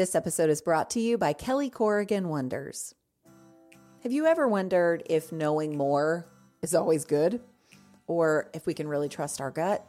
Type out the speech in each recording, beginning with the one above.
This episode is brought to you by Kelly Corrigan Wonders. Have you ever wondered if knowing more is always good? Or if we can really trust our gut?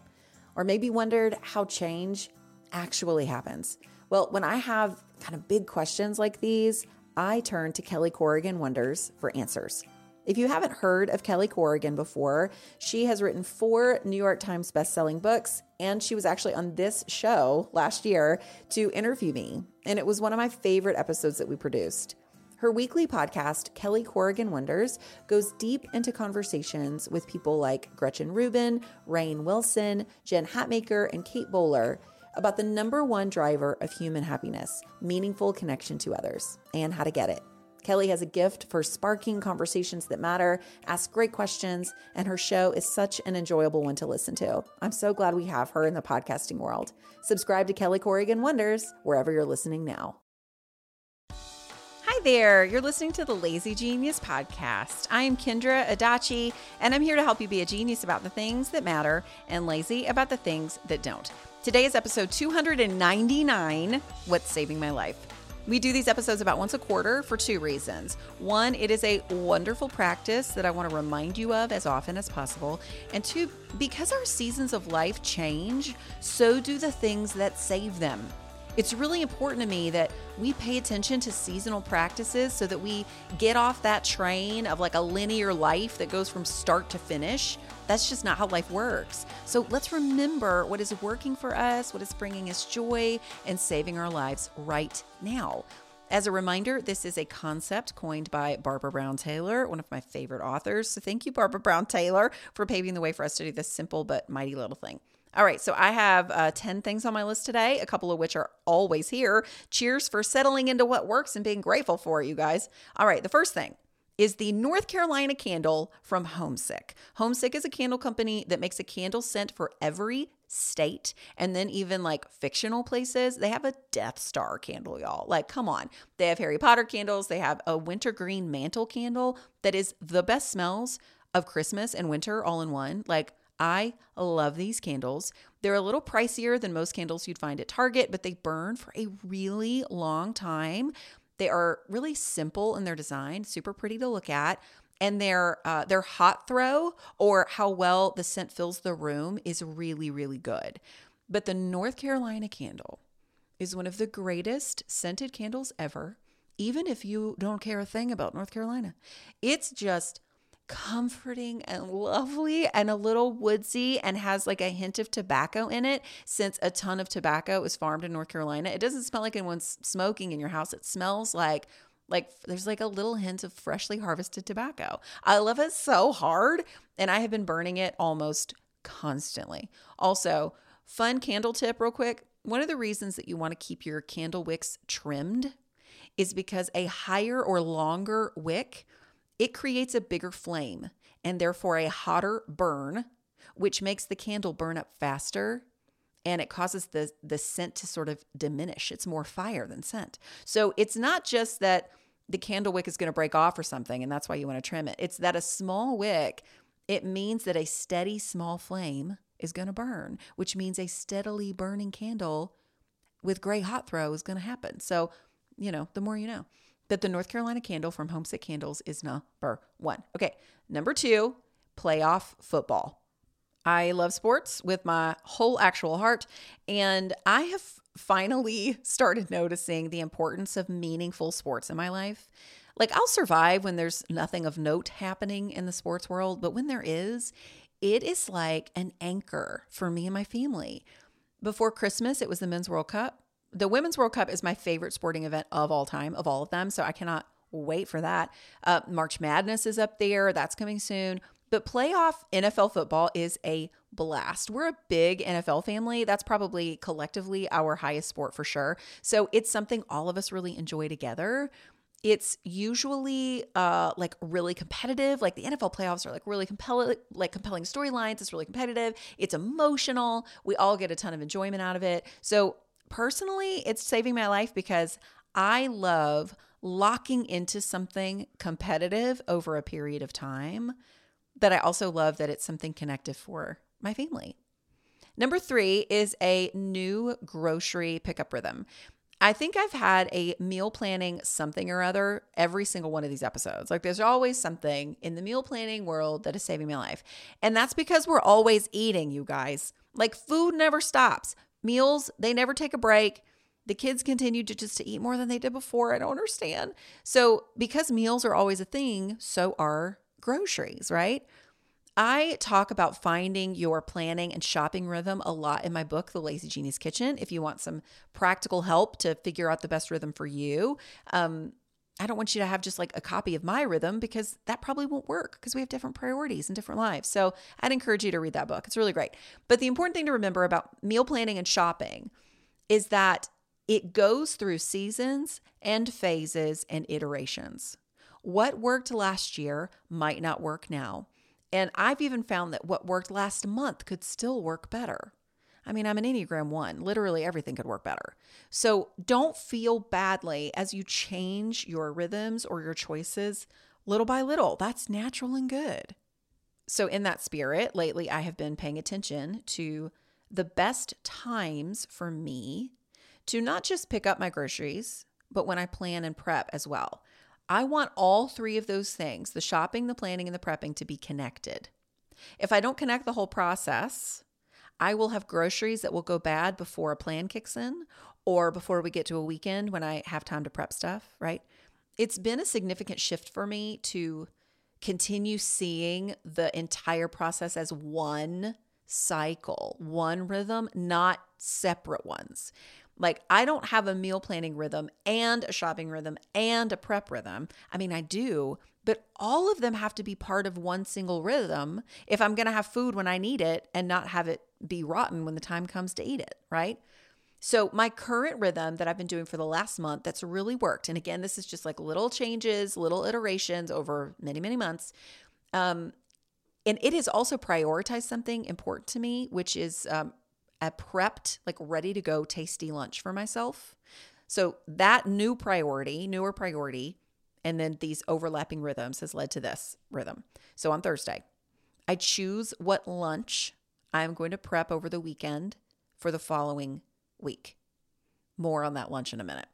Or maybe wondered how change actually happens? Well, when I have kind of big questions like these, I turn to Kelly Corrigan Wonders for answers. If you haven't heard of Kelly Corrigan before, she has written 4 New York Times best-selling books, and she was actually on this show last year to interview me, and it was one of my favorite episodes that we produced. Her weekly podcast, Kelly Corrigan Wonders, goes deep into conversations with people like Gretchen Rubin, Rainn Wilson, Jen Hatmaker, and Kate Bowler about the number one driver of human happiness, meaningful connection to others, and how to get it. Kelly has a gift for sparking conversations that matter, asks great questions, and her show is such an enjoyable one to listen to. I'm so glad we have her in the podcasting world. Subscribe to Kelly Corrigan Wonders wherever you're listening now. Hi there. You're listening to The Lazy Genius Podcast. I am Kendra Adachi, and I'm here to help you be a genius about the things that matter and lazy about the things that don't. Today is episode 299, What's Saving My Life? We do these episodes about once a quarter for 2 reasons. One, it is a wonderful practice that I want to remind you of as often as possible. And 2, because our seasons of life change, so do the things that save them. It's really important to me that we pay attention to seasonal practices so that we get off that train of like a linear life that goes from start to finish. That's just not how life works. So let's remember what is working for us, what is bringing us joy, and saving our lives right now. As a reminder, this is a concept coined by Barbara Brown Taylor, one of my favorite authors. So thank you, Barbara Brown Taylor, for paving the way for us to do this simple but mighty little thing. All right, so I have 10 things on my list today, a couple of which are always here. Cheers for settling into what works and being grateful for it, you guys. All right, the first thing is the North Carolina candle from Homesick. Homesick is a candle company that makes a candle scent for every state and then even like fictional places. They have a Death Star candle, y'all. Like, come on. They have Harry Potter candles. They have a wintergreen mantle candle that is the best smells of Christmas and winter all in one. Like, I love these candles. They're a little pricier than most candles you'd find at Target, but they burn for a really long time. They are really simple in their design, super pretty to look at, and their hot throw or how well the scent fills the room is really, really good. But the North Carolina candle is one of the greatest scented candles ever, even if you don't care a thing about North Carolina. It's just comforting and lovely and a little woodsy and has like a hint of tobacco in it, since a ton of tobacco is farmed in North Carolina. It doesn't smell like anyone's smoking in your house. It smells like there's like a little hint of freshly harvested tobacco. I love it so hard, and I have been burning it almost constantly. Also, fun candle tip real quick. One of the reasons that you want to keep your candle wicks trimmed is because a higher or longer wick, it creates a bigger flame and therefore a hotter burn, which makes the candle burn up faster, and it causes the scent to sort of diminish. It's more fire than scent. So it's not just that the candle wick is going to break off or something and that's why you want to trim it. It's that a small wick, it means that a steady small flame is going to burn, which means a steadily burning candle with gray hot throw is going to happen. So, you know, the more you know. That the North Carolina candle from Homesick Candles is number 1. Okay, number 2, playoff football. I love sports with my whole actual heart, and I have finally started noticing the importance of meaningful sports in my life. Like, I'll survive when there's nothing of note happening in the sports world, but when there is, it is like an anchor for me and my family. Before Christmas, it was the Men's World Cup. The Women's World Cup is my favorite sporting event of all time, of all of them, so I cannot wait for that. March Madness is up there. That's coming soon. But playoff NFL football is a blast. We're a big NFL family. That's probably collectively our highest sport for sure. So it's something all of us really enjoy together. It's usually like really competitive. Like, the NFL playoffs are like really compelling storylines. It's really competitive. It's emotional. We all get a ton of enjoyment out of it. So personally, it's saving my life because I love locking into something competitive over a period of time, but I also love that it's something connective for my family. Number 3 is a new grocery pickup rhythm. I think I've had a meal planning something or other every single one of these episodes. Like there's always something in the meal planning world that is saving my life. And that's because we're always eating, you guys. Like food never stops. Meals, they never take a break. The kids continue to just to eat more than they did before. I don't understand. So because meals are always a thing, so are groceries, right? I talk about finding your planning and shopping rhythm a lot in my book, The Lazy Genius Kitchen. If you want some practical help to figure out the best rhythm for you, I don't want you to have just like a copy of my rhythm because that probably won't work because we have different priorities and different lives. So I'd encourage you to read that book. It's really great. But the important thing to remember about meal planning and shopping is that it goes through seasons and phases and iterations. What worked last year might not work now. And I've even found that what worked last month could still work better. I mean, I'm an Enneagram 1. Literally everything could work better. So don't feel badly as you change your rhythms or your choices little by little. That's natural and good. So in that spirit, lately I have been paying attention to the best times for me to not just pick up my groceries, but when I plan and prep as well. I want all three of those things, the shopping, the planning, and the prepping, to be connected. If I don't connect the whole process, I will have groceries that will go bad before a plan kicks in or before we get to a weekend when I have time to prep stuff, right? It's been a significant shift for me to continue seeing the entire process as one cycle, one rhythm, not separate ones. Like I don't have a meal planning rhythm and a shopping rhythm and a prep rhythm. I mean, I do, but all of them have to be part of one single rhythm if I'm going to have food when I need it and not have it be rotten when the time comes to eat it, right? So my current rhythm that I've been doing for the last month that's really worked, and again, this is just like little changes, little iterations over many, many months. And it has also prioritized something important to me, which is a prepped, like ready to go tasty lunch for myself. So that newer priority, and then these overlapping rhythms has led to this rhythm. So on Thursday, I choose what lunch I'm going to prep over the weekend for the following week. More on that lunch in a minute.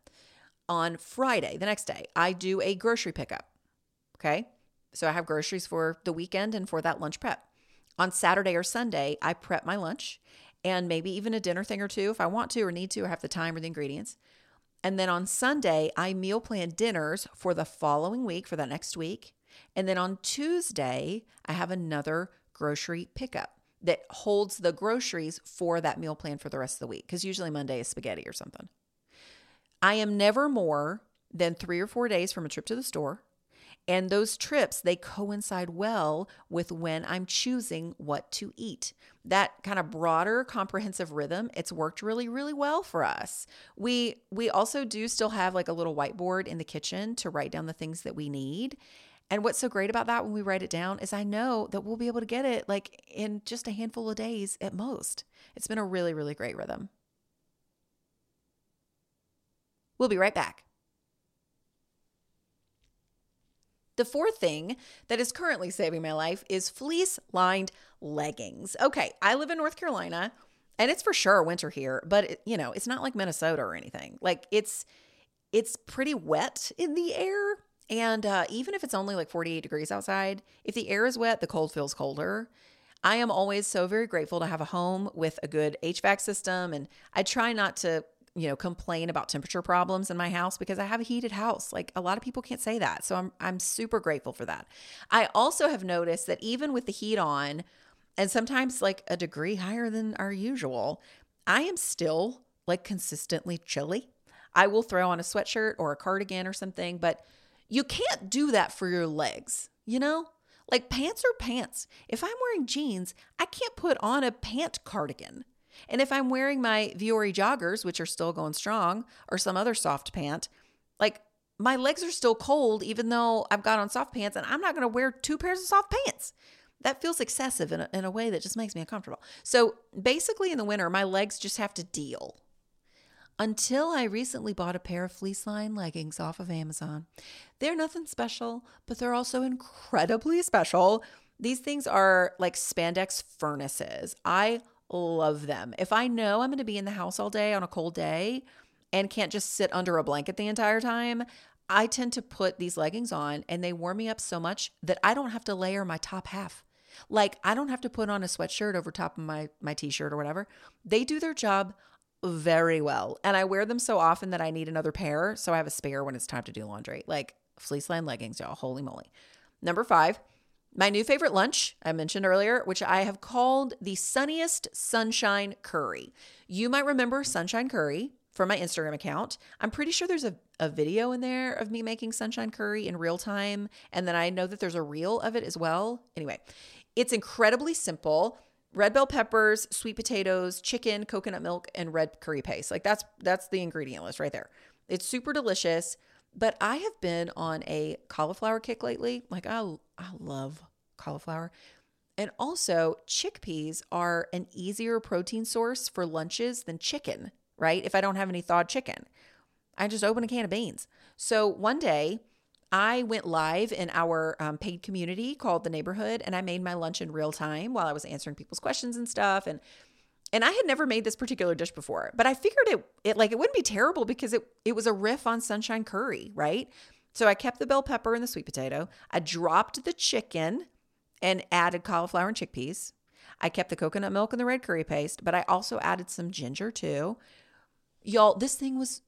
On Friday, the next day, I do a grocery pickup. Okay. So I have groceries for the weekend and for that lunch prep. On Saturday or Sunday, I prep my lunch and maybe even a dinner thing or two if I want to or need to or have the time or the ingredients. And then on Sunday, I meal plan dinners for the following week, for that next week. And then on Tuesday, I have another grocery pickup that holds the groceries for that meal plan for the rest of the week, because usually Monday is spaghetti or something. I am never more than 3 or 4 days from a trip to the store. And those trips, they coincide well with when I'm choosing what to eat. That kind of broader comprehensive rhythm, it's worked really, really well for us. We also do still have like a little whiteboard in the kitchen to write down the things that we need. And what's so great about that when we write it down is I know that we'll be able to get it like in just a handful of days at most. It's been a really, really great rhythm. We'll be right back. The fourth thing that is currently saving my life is fleece-lined leggings. Okay, I live in North Carolina, and it's for sure winter here, but it's not like Minnesota or anything. Like it's pretty wet in the air, and even if it's only like 48 degrees outside, if the air is wet, the cold feels colder. I am always so very grateful to have a home with a good HVAC system, and I try not to complain about temperature problems in my house because I have a heated house. Like a lot of people can't say that. So I'm super grateful for that. I also have noticed that even with the heat on and sometimes like a degree higher than our usual, I am still like consistently chilly. I will throw on a sweatshirt or a cardigan or something, but you can't do that for your legs, Like pants are pants. If I'm wearing jeans, I can't put on a pant cardigan. And if I'm wearing my Viore joggers, which are still going strong, or some other soft pant, like my legs are still cold, even though I've got on soft pants, and I'm not going to wear 2 pairs of soft pants. That feels excessive in a way that just makes me uncomfortable. So basically in the winter, my legs just have to deal. Until I recently bought a pair of fleece-lined leggings off of Amazon. They're nothing special, but they're also incredibly special. These things are like spandex furnaces. I love them. If I know I'm going to be in the house all day on a cold day, and can't just sit under a blanket the entire time, I tend to put these leggings on and they warm me up so much that I don't have to layer my top half. Like, I don't have to put on a sweatshirt over top of my t-shirt or whatever. They do their job very well. And I wear them so often that I need another pair. So I have a spare when it's time to do laundry. Like, fleece lined leggings, y'all. Holy moly. Number 5, my new favorite lunch I mentioned earlier, which I have called the sunniest Sunshine Curry. You might remember Sunshine Curry from my Instagram account. I'm pretty sure there's a video in there of me making Sunshine Curry in real time. And then I know that there's a reel of it as well. Anyway, it's incredibly simple. Red bell peppers, sweet potatoes, chicken, coconut milk, and red curry paste. Like, that's the ingredient list right there. It's super delicious. But I have been on a cauliflower kick lately. Like, I love cauliflower. And also, chickpeas are an easier protein source for lunches than chicken, right? If I don't have any thawed chicken, I just open a can of beans. So one day I went live in our paid community called The Neighborhood, and I made my lunch in real time while I was answering people's questions and stuff. And I had never made this particular dish before, but I figured it wouldn't be terrible because it was a riff on Sunshine Curry, right? So I kept the bell pepper and the sweet potato. I dropped the chicken and added cauliflower and chickpeas. I kept the coconut milk and the red curry paste, but I also added some ginger too. Y'all, this thing was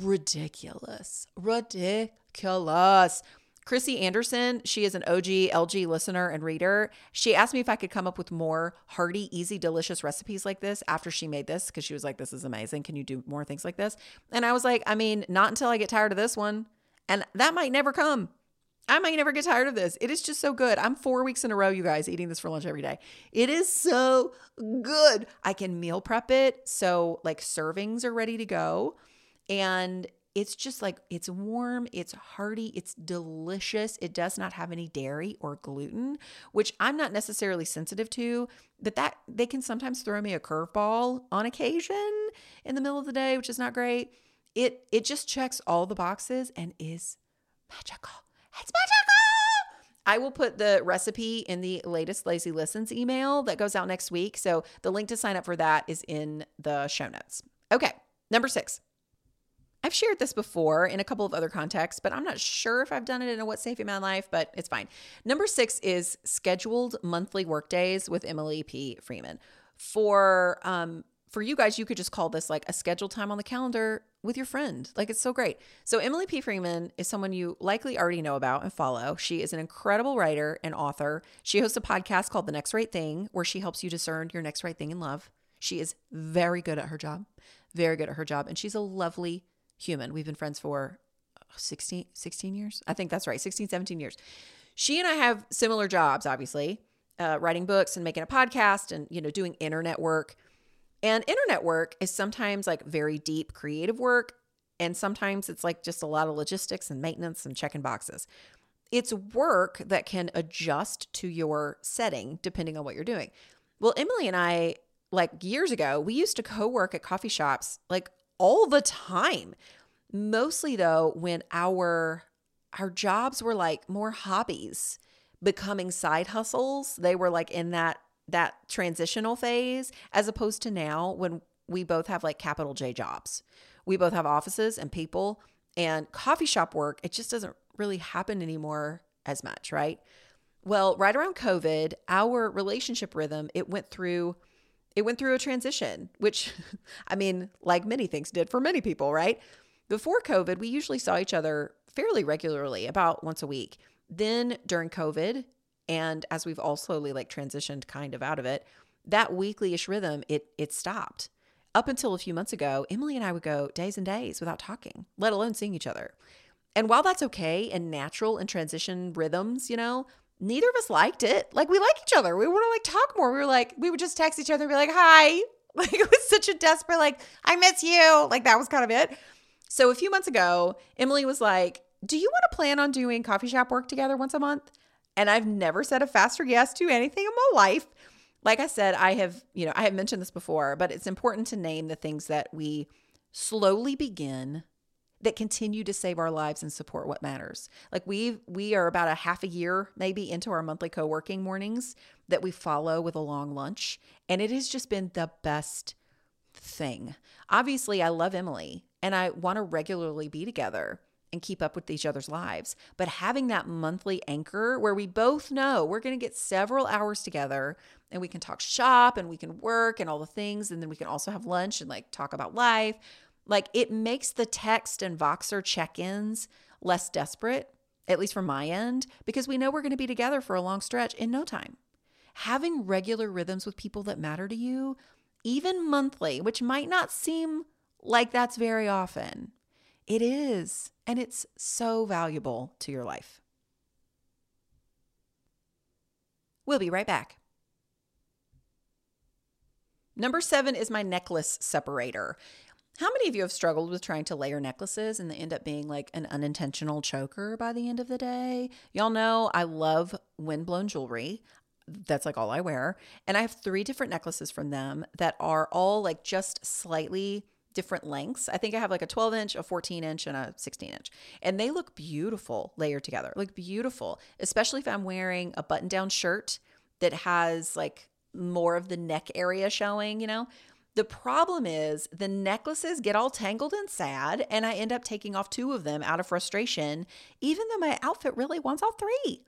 ridiculous. Ridiculous. Chrissy Anderson, she is an OG LG listener and reader. She asked me if I could come up with more hearty, easy, delicious recipes like this after she made this, because she was like, this is amazing. Can you do more things like this? And I was like, I mean, not until I get tired of this one. And that might never come. I might never get tired of this. It is just so good. I'm 4 weeks in a row, you guys, eating this for lunch every day. It is so good. I can meal prep it. So like servings are ready to go. And it's just like, it's warm, it's hearty, it's delicious. It does not have any dairy or gluten, which I'm not necessarily sensitive to, but that they can sometimes throw me a curveball on occasion in the middle of the day, which is not great. It just checks all the boxes and is magical. It's magical! I will put the recipe in the latest Lazy Listens email that goes out next week. So the link to sign up for that is in the show notes. Okay, number 6. I've shared this before in a couple of other contexts, but I'm not sure if I've done it in a What's Safe in My Life, but it's fine. Number 6 is scheduled monthly workdays with Emily P. Freeman. For you guys, you could just call this like a scheduled time on the calendar with your friend. Like, it's so great. So Emily P. Freeman is someone you likely already know about and follow. She is an incredible writer and author. She hosts a podcast called The Next Right Thing, where she helps you discern your next right thing in love. She is very good at her job, And she's a lovely human. We've been friends for 16 years. I think that's right. 16, 17 years. She and I have similar jobs, obviously, writing books and making a podcast and, you know, doing internet work. And internet work is sometimes like very deep creative work. And sometimes it's like just a lot of logistics and maintenance and checking boxes. It's work that can adjust to your setting depending on what you're doing. Well, Emily and I, like years ago, we used to co-work at coffee shops like all the time. Mostly though, when our jobs were like more hobbies becoming side hustles, they were like in that transitional phase, as opposed to now when we both have like capital J jobs. We both have offices and people, and coffee shop work, it just doesn't really happen anymore as much, right? Well, right around COVID, our relationship rhythm, it went through a transition, which, I mean, like many things did for many people, right? Before COVID, we usually saw each other fairly regularly, about once a week. Then during COVID, and as we've all slowly like transitioned kind of out of it, that weekly-ish rhythm, it stopped. Up until a few months ago, Emily and I would go days and days without talking, let alone seeing each other. And while that's okay and natural and transition rhythms, you know, neither of us liked it. Like, we like each other. We want to like talk more. We would just text each other and be like, hi. Like, it was such a desperate, like, I miss you. Like, that was kind of it. So a few months ago, Emily was like, do you want to plan on doing coffee shop work together once a month? And I've never said a faster yes to anything in my life. Like I said, I have mentioned this before, but it's important to name the things that we slowly begin that continue to save our lives and support what matters. Like, we are about a half a year maybe into our monthly co-working mornings that we follow with a long lunch. And it has just been the best thing. Obviously, I love Emily and I want to regularly be together and keep up with each other's lives. But having that monthly anchor where we both know we're going to get several hours together and we can talk shop and we can work and all the things, and then we can also have lunch and like talk about life. Like, it makes the text and Voxer check-ins less desperate, at least from my end, because we know we're going to be together for a long stretch in no time. Having regular rhythms with people that matter to you, even monthly, which might not seem like that's very often, it is, and it's so valuable to your life. We'll be right back. Number 7 is my necklace separator. How many of you have struggled with trying to layer necklaces and they end up being like an unintentional choker by the end of the day? Y'all know I love Windblown jewelry. That's like all I wear. And I have 3 different necklaces from them that are all like just slightly different lengths. I think I have like a 12 inch, a 14 inch, and a 16 inch. And they look beautiful layered together, like beautiful, especially if I'm wearing a button down shirt that has like more of the neck area showing, you know? The problem is the necklaces get all tangled and sad, and I end up taking off 2 of them out of frustration, even though my outfit really wants all 3.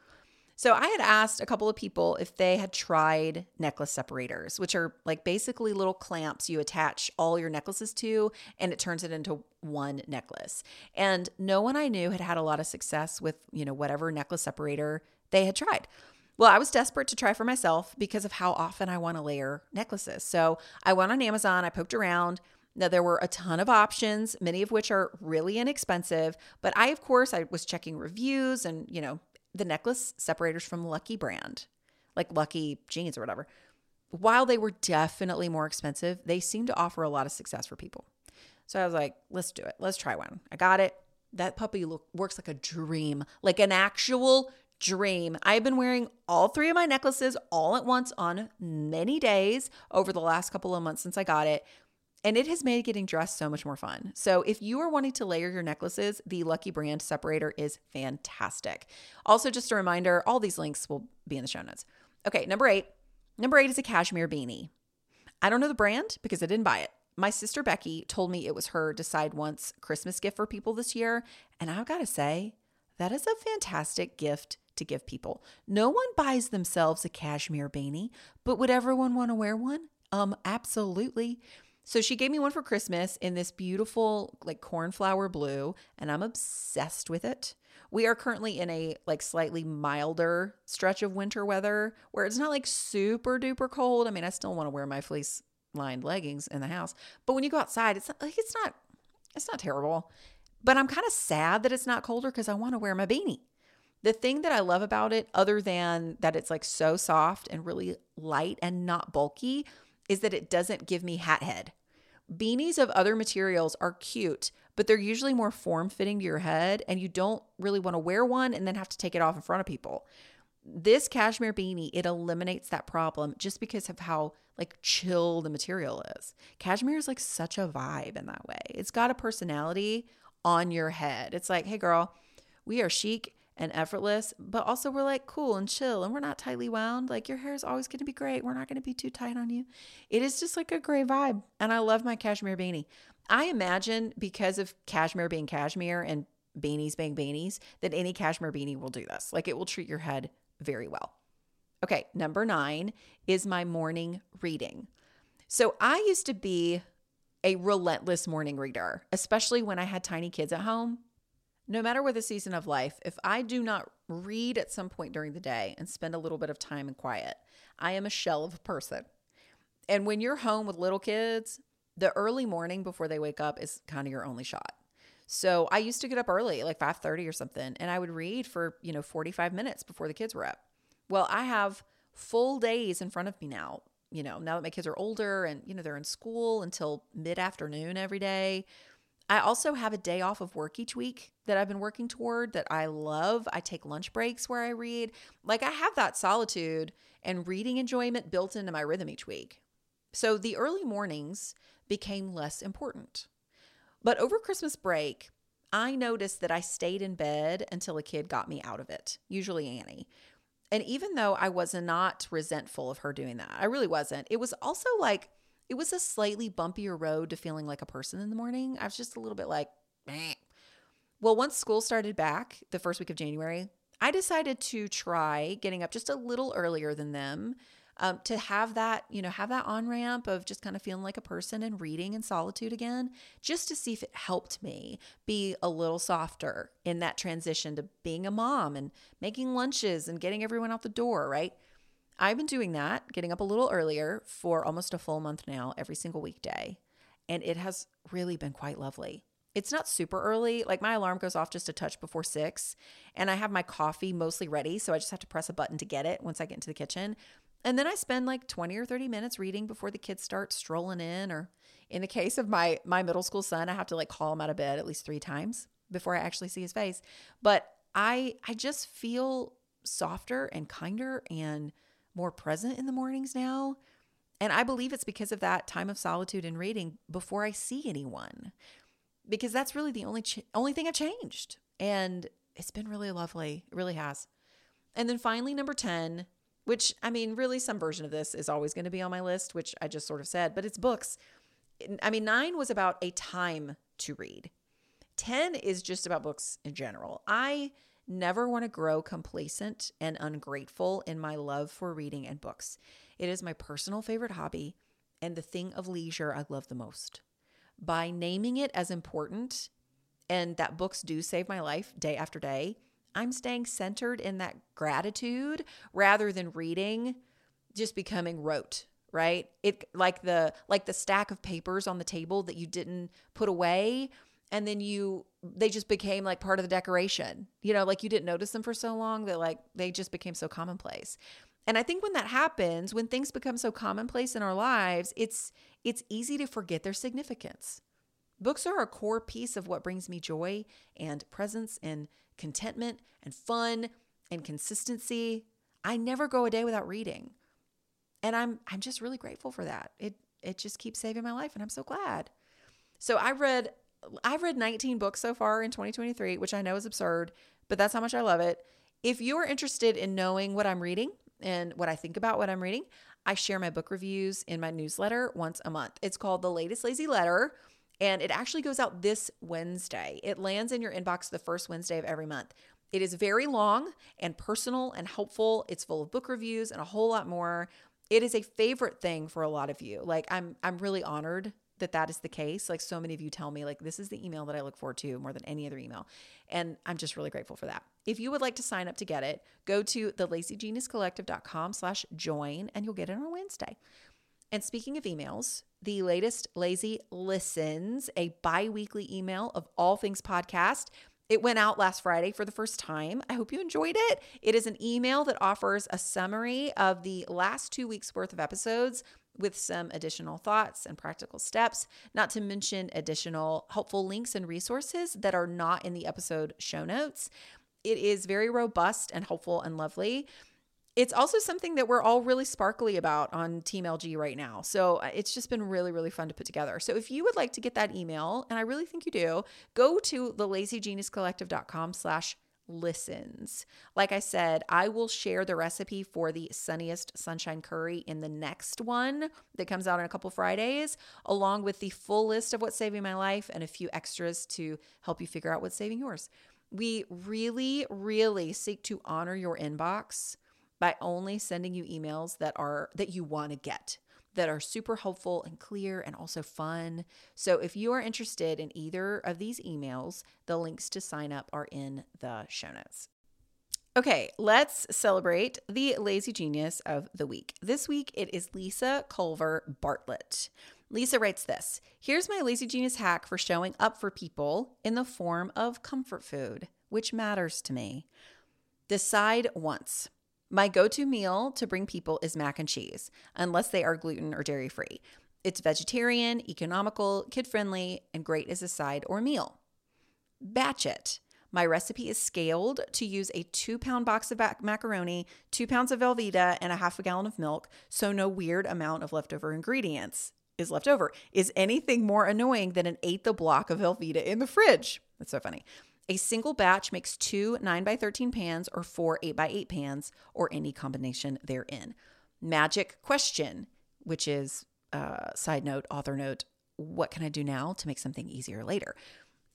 So I had asked a couple of people if they had tried necklace separators, which are like basically little clamps you attach all your necklaces to, and it turns it into one necklace. And no one I knew had had a lot of success with, you know, whatever necklace separator they had tried. Well, I was desperate to try for myself because of how often I want to layer necklaces. So I went on Amazon, I poked around. Now, there were a ton of options, many of which are really inexpensive, but I, of course, I was checking reviews and, you know, the necklace separators from Lucky Brand, like Lucky Jeans or whatever. While they were definitely more expensive, they seemed to offer a lot of success for people. So I was like, let's do it. Let's try one. I got it. That puppy works like a dream, like an actual dream. I've been wearing all 3 of my necklaces all at once on many days over the last couple of months since I got it. And it has made getting dressed so much more fun. So if you are wanting to layer your necklaces, the Lucky Brand separator is fantastic. Also, just a reminder, all these links will be in the show notes. Okay, number 8. Number 8 is a cashmere beanie. I don't know the brand because I didn't buy it. My sister Becky told me it was her Decide Once Christmas gift for people this year. And I've got to say, that is a fantastic gift to give people. No one buys themselves a cashmere beanie, but would everyone want to wear one? Absolutely. So she gave me one for Christmas in this beautiful like cornflower blue, and I'm obsessed with it. We are currently in a like slightly milder stretch of winter weather where it's not like super duper cold. I mean, I still want to wear my fleece lined leggings in the house, but when you go outside, it's not terrible, but I'm kind of sad that it's not colder because I want to wear my beanie. The thing that I love about it, other than that it's like so soft and really light and not bulky, is that it doesn't give me hat head. Beanies of other materials are cute, but they're usually more form-fitting to your head, and you don't really want to wear one and then have to take it off in front of people. This cashmere beanie, it eliminates that problem just because of how like chill the material is. Cashmere is like such a vibe in that way. It's got a personality on your head. It's like, hey girl, we are chic and effortless, but also we're like cool and chill and we're not tightly wound. Like your hair is always going to be great. We're not going to be too tight on you. It is just like a great vibe. And I love my cashmere beanie. I imagine because of cashmere being cashmere and beanies being beanies, that any cashmere beanie will do this. Like it will treat your head very well. Okay. Number 9 is my morning reading. So I used to be a relentless morning reader, especially when I had tiny kids at home. No matter what the season of life, if I do not read at some point during the day and spend a little bit of time in quiet, I am a shell of a person. And when you're home with little kids, the early morning before they wake up is kind of your only shot. So I used to get up early, like 5:30 or something, and I would read for, 45 minutes before the kids were up. Well, I have full days in front of me now, now that my kids are older and, they're in school until mid-afternoon every day. I also have a day off of work each week that I've been working toward that I love. I take lunch breaks where I read. Like I have that solitude and reading enjoyment built into my rhythm each week. So the early mornings became less important. But over Christmas break, I noticed that I stayed in bed until a kid got me out of it, usually Annie. And even though I was not resentful of her doing that, I really wasn't. It was also like It was a slightly bumpier road to feeling like a person in the morning. I was just a little bit like, meh. Well, once school started back the first week of January, I decided to try getting up just a little earlier than them to have that, you know, have that on-ramp of just kind of feeling like a person and reading in solitude again, just to see if it helped me be a little softer in that transition to being a mom and making lunches and getting everyone out the door, right? I've been doing that, getting up a little earlier for almost a full month now, every single weekday. And it has really been quite lovely. It's not super early. Like my alarm goes off just a touch before 6, and I have my coffee mostly ready. So I just have to press a button to get it once I get into the kitchen. And then I spend like 20 or 30 minutes reading before the kids start strolling in, or in the case of my middle school son, I have to like call him out of bed at least 3 times before I actually see his face. But I just feel softer and kinder and more present in the mornings now. And I believe it's because of that time of solitude and reading before I see anyone, because that's really the only thing I've changed. And it's been really lovely. It really has. And then finally, number 10, which, I mean, really some version of this is always going to be on my list, which I just sort of said, but it's books. I mean, 9 was about a time to read. 10 is just about books in general. I never want to grow complacent and ungrateful in my love for reading and books. It is my personal favorite hobby and the thing of leisure I love the most. By naming it as important and that books do save my life day after day, I'm staying centered in that gratitude rather than reading just becoming rote, right? It like the stack of papers on the table that you didn't put away, and then they just became like part of the decoration, you know, like you didn't notice them for so long that like they just became so commonplace. And I think when that happens, when things become so commonplace in our lives, it's easy to forget their significance. Books are a core piece of what brings me joy and presence and contentment and fun and consistency. I never go a day without reading. And I'm just really grateful for that. It just keeps saving my life, and I'm so glad. So I've read 19 books so far in 2023, which I know is absurd, but that's how much I love it. If you're interested in knowing what I'm reading and what I think about what I'm reading, I share my book reviews in my newsletter once a month. It's called The Latest Lazy Letter, and it actually goes out this Wednesday. It lands in your inbox the first Wednesday of every month. It is very long and personal and helpful. It's full of book reviews and a whole lot more. It is a favorite thing for a lot of you. Like I'm really honored that is the case. Like so many of you tell me like, this is the email that I look forward to more than any other email. And I'm just really grateful for that. If you would like to sign up to get it, go to thelazygeniuscollective.com/join and you'll get it on Wednesday. And speaking of emails, the latest Lazy Listens, a bi-weekly email of all things podcast. It went out last Friday for the first time. I hope you enjoyed it. It is an email that offers a summary of the last 2 weeks worth of episodes with some additional thoughts and practical steps, not to mention additional helpful links and resources that are not in the episode show notes. It is very robust and helpful and lovely. It's also something that we're all really sparkly about on Team LG right now. So it's just been really, really fun to put together. So if you would like to get that email, and I really think you do, go to thelazygeniuscollective.com/listens. Like I said, I will share the recipe for the sunniest sunshine curry in the next one that comes out in a couple Fridays, along with the full list of what's saving my life and a few extras to help you figure out what's saving yours. We really, really seek to honor your inbox by only sending you emails that you want to get, that are super helpful and clear and also fun. So if you are interested in either of these emails, the links to sign up are in the show notes. Okay, let's celebrate the Lazy Genius of the week. This week, it is Lisa Culver Bartlett. Lisa writes this, "Here's my Lazy Genius hack for showing up for people in the form of comfort food, which matters to me. Decide once. My go-to meal to bring people is mac and cheese, unless they are gluten or dairy-free. It's vegetarian, economical, kid-friendly, and great as a side or meal. Batch it. My recipe is scaled to use a 2-pound box of macaroni, 2 pounds of Velveeta, and a half a gallon of milk, so no weird amount of leftover ingredients is left over. Is anything more annoying than an 1/8 block of Velveeta in the fridge?" That's so funny. "A single batch makes 2 9x13 pans or 4 8x8 pans or any combination therein. Magic question," which is side note, author note, what can I do now to make something easier later?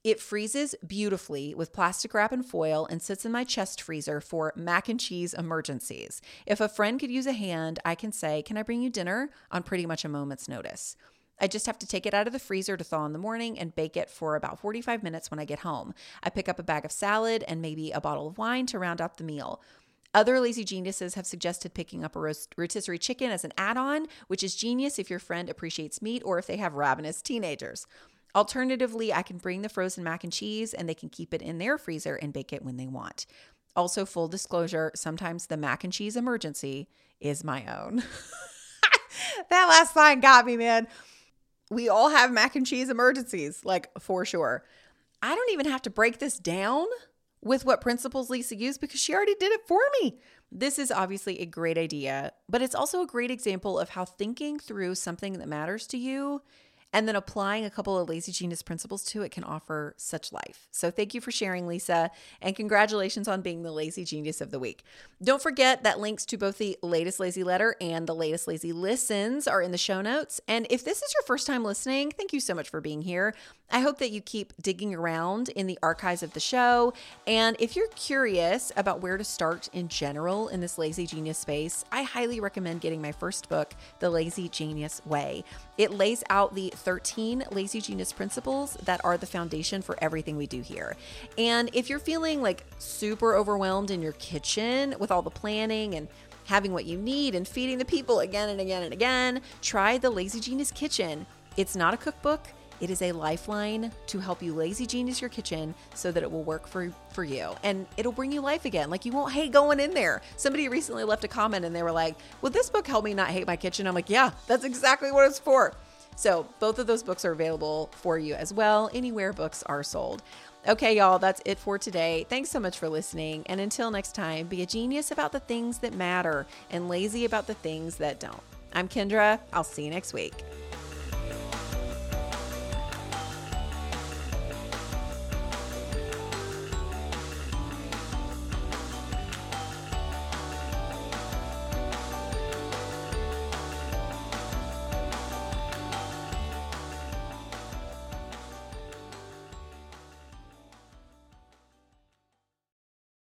It freezes beautifully with plastic wrap and foil and sits in my chest freezer for mac and cheese emergencies. If a friend could use a hand, I can say, can I bring you dinner? On pretty much a moment's notice. I just have to take it out of the freezer to thaw in the morning and bake it for about 45 minutes when I get home. I pick up a bag of salad and maybe a bottle of wine to round out the meal. Other lazy geniuses have suggested picking up a rotisserie chicken as an add-on, which is genius if your friend appreciates meat or if they have ravenous teenagers. Alternatively, I can bring the frozen mac and cheese and they can keep it in their freezer and bake it when they want. Also, full disclosure, sometimes the mac and cheese emergency is my own. That last line got me, man. We all have mac and cheese emergencies, like for sure. I don't even have to break this down with what principles Lisa used because she already did it for me. This is obviously a great idea, but it's also a great example of how thinking through something that matters to you and then applying a couple of Lazy Genius principles to it can offer such life. So thank you for sharing, Lisa, and congratulations on being the Lazy Genius of the Week. Don't forget that links to both the latest Lazy Letter and the latest Lazy Listens are in the show notes. And if this is your first time listening, thank you so much for being here. I hope that you keep digging around in the archives of the show. And if you're curious about where to start in general in this Lazy Genius space, I highly recommend getting my first book, The Lazy Genius Way. It lays out the 13 Lazy Genius principles that are the foundation for everything we do here. And if you're feeling like super overwhelmed in your kitchen with all the planning and having what you need and feeding the people again and again and again, try the Lazy Genius Kitchen. It's not a cookbook. It is a lifeline to help you Lazy Genius your kitchen so that it will work for you. And it'll bring you life again. Like you won't hate going in there. Somebody recently left a comment and they were like, well, this book helped me not hate my kitchen. I'm like, yeah, that's exactly what it's for. So both of those books are available for you as well, anywhere books are sold. Okay, y'all, that's it for today. Thanks so much for listening. And until next time, be a genius about the things that matter and lazy about the things that don't. I'm Kendra. I'll see you next week.